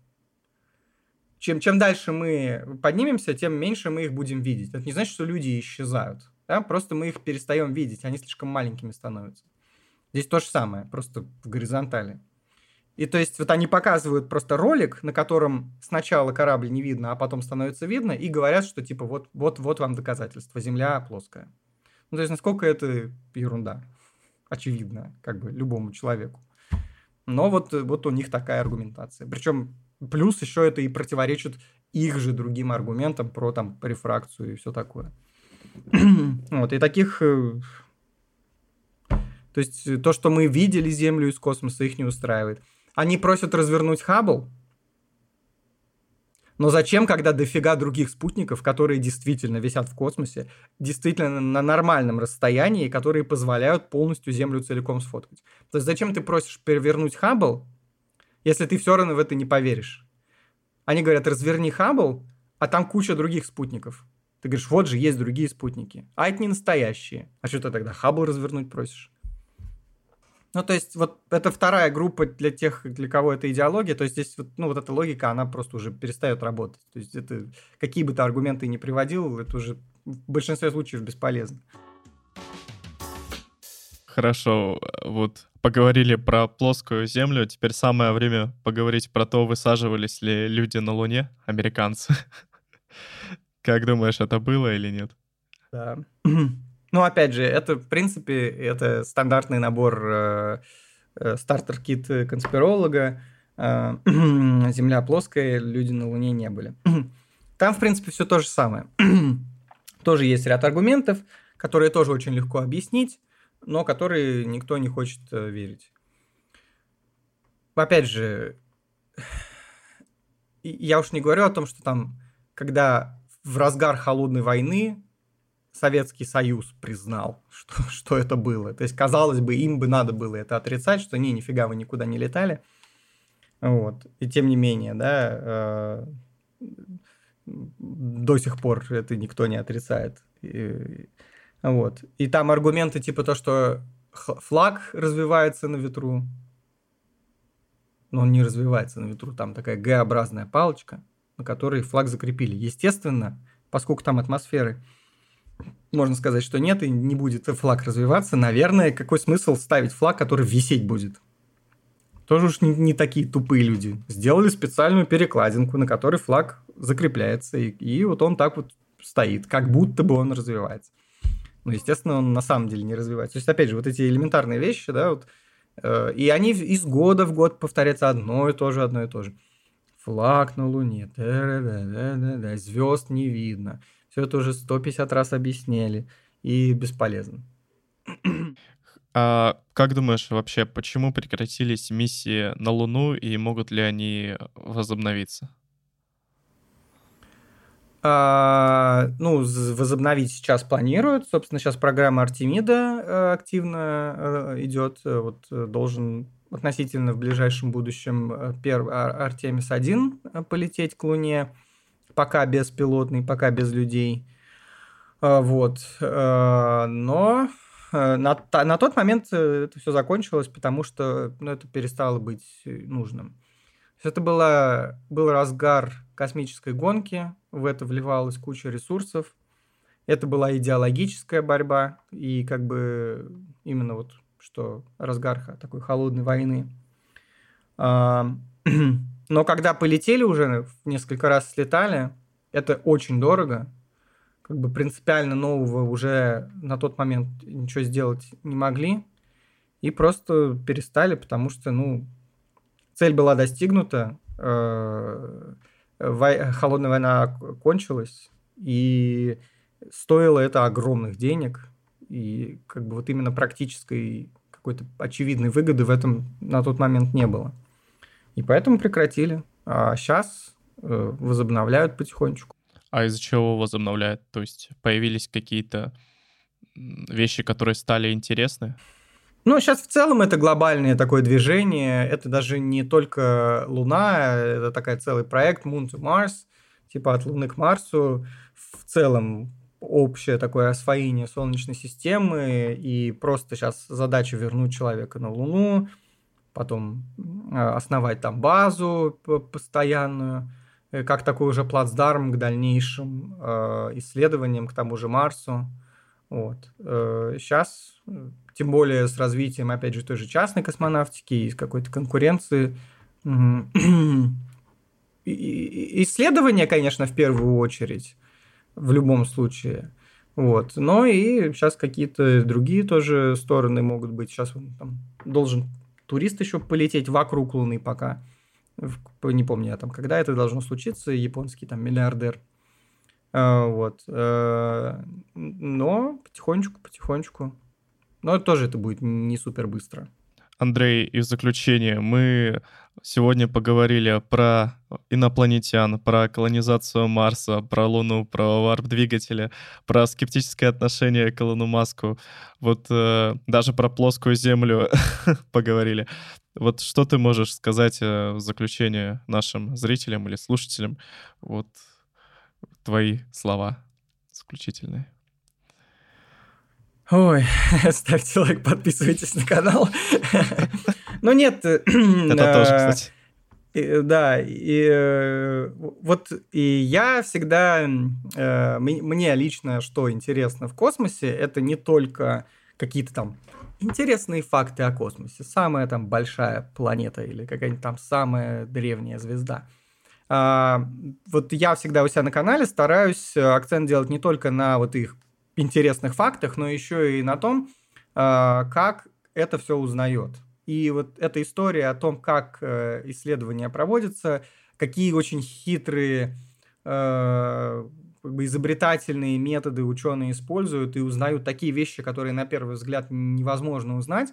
Чем, чем дальше мы поднимемся, тем меньше мы их будем видеть. Это не значит, что люди исчезают. Да? Просто мы их перестаем видеть, они слишком маленькими становятся. Здесь то же самое, просто в горизонтали. И то есть вот они показывают просто ролик, на котором сначала корабль не видно, а потом становится видно, и говорят, что типа вот, вот, вот вам доказательство, Земля плоская. Ну то есть насколько это ерунда, очевидно, как бы любому человеку. Но вот, вот у них такая аргументация. Причем плюс еще это и противоречит их же другим аргументам про там рефракцию и все такое. Вот, и таких... То есть то, что мы видели Землю из космоса, их не устраивает. Они просят развернуть Хаббл. Но зачем, когда дофига других спутников, которые действительно висят в космосе, действительно на нормальном расстоянии, которые позволяют полностью Землю целиком сфоткать? То есть зачем ты просишь перевернуть Хаббл, если ты все равно в это не поверишь? Они говорят, разверни Хаббл, а там куча других спутников. Ты говоришь, вот же есть другие спутники. А это не настоящие. А что ты тогда Хаббл развернуть просишь? Ну, то есть, вот это вторая группа для тех, для кого это идеология. То есть, здесь вот, ну, вот эта логика, она просто уже перестает работать. То есть, это, какие бы ты аргументы ни приводил, это уже в большинстве случаев бесполезно. Хорошо, вот поговорили про плоскую Землю. Теперь самое время поговорить про то, высаживались ли люди на Луне, американцы. Как думаешь, это было или нет? Да. Ну, опять же, это, в принципе, это стандартный набор э, э, стартер-кит конспиролога. Э, Земля плоская, люди на Луне не были. Там, в принципе, все то же самое. Тоже есть ряд аргументов, которые тоже очень легко объяснить, но которые никто не хочет верить. Опять же, я уж не говорю о том, что там, когда в разгар холодной войны Советский Союз признал, что, что это было. То есть, казалось бы, им бы надо было это отрицать, что не, нифига вы никуда не летали. Вот. И тем не менее, да, э, до сих пор это никто не отрицает. И, вот. И там аргументы типа то, что флаг развивается на ветру. Но он не развивается на ветру. Там такая Г-образная палочка, на которой флаг закрепили. Естественно, поскольку там атмосферы... Можно сказать, что нет, и не будет флаг развиваться. Наверное, какой смысл ставить флаг, который висеть будет? Тоже уж не, не такие тупые люди. Сделали специальную перекладинку, на которой флаг закрепляется, и, и вот он так вот стоит, как будто бы он развивается. Но, естественно, он на самом деле не развивается. То есть, опять же, вот эти элементарные вещи, да, вот, э, и они из года в год повторяются одно и то же, одно и то же. Флаг на Луне, звезд не видно. Все это уже сто пятьдесят раз объяснили, и бесполезно. А как думаешь вообще, почему прекратились миссии на Луну, и могут ли они возобновиться? А, ну, возобновить сейчас планируют. Собственно, сейчас программа Артемида активно идет. Вот должен относительно в ближайшем будущем первый Артемис один полететь к Луне. Пока беспилотный, пока без людей. Вот. Но на, на тот момент это все закончилось, потому что ну, это перестало быть нужным. То есть это была, был разгар космической гонки, в это вливалась куча ресурсов. Это была идеологическая борьба, и как бы именно вот что разгар такой холодной войны. Но когда полетели уже, несколько раз слетали, это очень дорого. Как бы принципиально нового уже на тот момент ничего сделать не могли. И просто перестали, потому что, ну, цель была достигнута, холодная война кончилась, и стоило это огромных денег. И как бы вот именно практической какой-то очевидной выгоды в этом на тот момент не было. И поэтому прекратили. А сейчас э, возобновляют потихонечку. А из-за чего возобновляют? То есть появились какие-то вещи, которые стали интересны? Ну, сейчас в целом это глобальное такое движение. Это даже не только Луна, это такой целый проект Moon to Mars, типа от Луны к Марсу. В целом общее такое освоение Солнечной системы. И просто сейчас задача вернуть человека на Луну, потом основать там базу постоянную, как такой уже плацдарм к дальнейшим исследованиям, к тому же Марсу. Вот. Сейчас, тем более с развитием, опять же, той же частной космонавтики и какой-то конкуренции, исследования, конечно, в первую очередь, в любом случае. Вот. Но и сейчас какие-то другие тоже стороны могут быть. Сейчас он там должен... турист еще полететь вокруг Луны пока. Не помню я там, когда это должно случиться. Японский там миллиардер. Вот. Но потихонечку, потихонечку. Но тоже это будет не супер быстро. Андрей, и в заключение мы Сегодня поговорили про инопланетян, про колонизацию Марса, про Луну, про варп-двигатели, про скептическое отношение к Илону Маску, вот э, даже про плоскую Землю поговорили. Вот что ты можешь сказать в заключение нашим зрителям или слушателям? Вот твои слова заключительные. Ой, ставьте лайк, подписывайтесь на канал. Ну нет... Это тоже, кстати. Да, и вот и я всегда... Мне лично что интересно в космосе, это не только какие-то там интересные факты о космосе. Самая там большая планета или какая-нибудь там самая древняя звезда. Вот я всегда у себя на канале стараюсь акцент делать не только на вот их... интересных фактах, но еще и на том, как это все узнает. И вот эта история о том, как исследования проводятся, какие очень хитрые, как бы изобретательные методы ученые используют и узнают такие вещи, которые на первый взгляд невозможно узнать.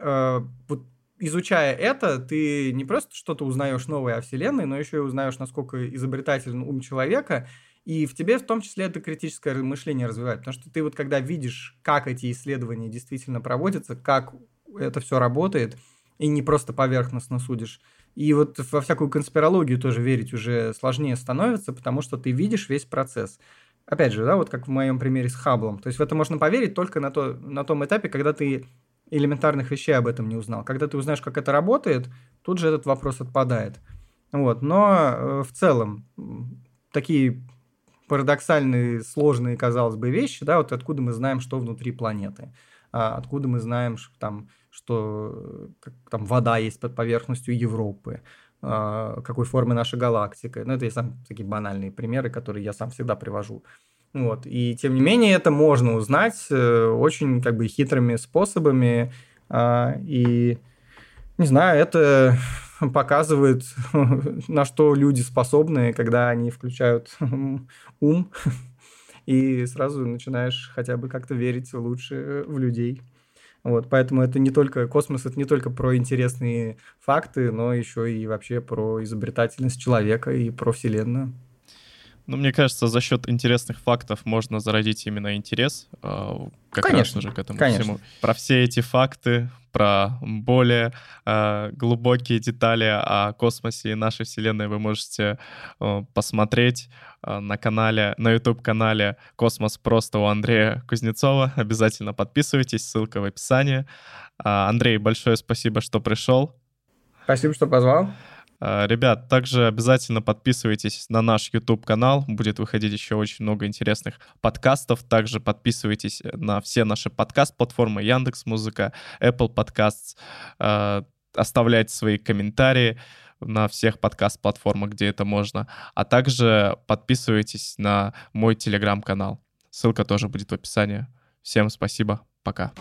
Вот изучая это, ты не просто что-то узнаешь новое о Вселенной, но еще и узнаешь, насколько изобретателен ум человека. И в тебе в том числе это критическое мышление развивает, потому что ты вот когда видишь, как эти исследования действительно проводятся, как это все работает, и не просто поверхностно судишь. И вот во всякую конспирологию тоже верить уже сложнее становится, потому что ты видишь весь процесс. Опять же, да, вот как в моем примере с Хабблом. То есть в это можно поверить только на, то, на том этапе, когда ты элементарных вещей об этом не узнал. Когда ты узнаешь, как это работает, тут же этот вопрос отпадает. Вот. Но э, в целом такие... парадоксальные, сложные, казалось бы, вещи, да, вот откуда мы знаем, что внутри планеты, откуда мы знаем, что там, что там вода есть под поверхностью Европы, какой формы наша галактика. Ну, это и сам такие банальные примеры, которые я сам всегда привожу. Вот. И, тем не менее, это можно узнать очень, как бы, хитрыми способами. И, не знаю, это... показывает, на что люди способны, когда они включают ум, и сразу начинаешь хотя бы как-то верить лучше в людей. Вот, поэтому это не только космос, это не только про интересные факты, но еще и вообще про изобретательность человека и про Вселенную. Ну, мне кажется, за счет интересных фактов можно зародить именно интерес, как конечно, раз же, к этому конечно. всему. Про все эти факты, про более э, глубокие детали о космосе и нашей Вселенной вы можете э, посмотреть э, на канале, на YouTube-канале «Космос просто» у Андрея Кузнецова. Обязательно подписывайтесь, ссылка в описании. Э, Андрей, большое спасибо, что пришел. Спасибо, что позвал. Ребят, также обязательно подписывайтесь на наш YouTube-канал, будет выходить еще очень много интересных подкастов. Также подписывайтесь на все наши подкаст-платформы: Яндекс.Музыка, Apple Podcasts. Оставляйте свои комментарии на всех подкаст-платформах, где это можно. А также подписывайтесь на мой Telegram-канал. Ссылка тоже будет в описании. Всем спасибо, пока.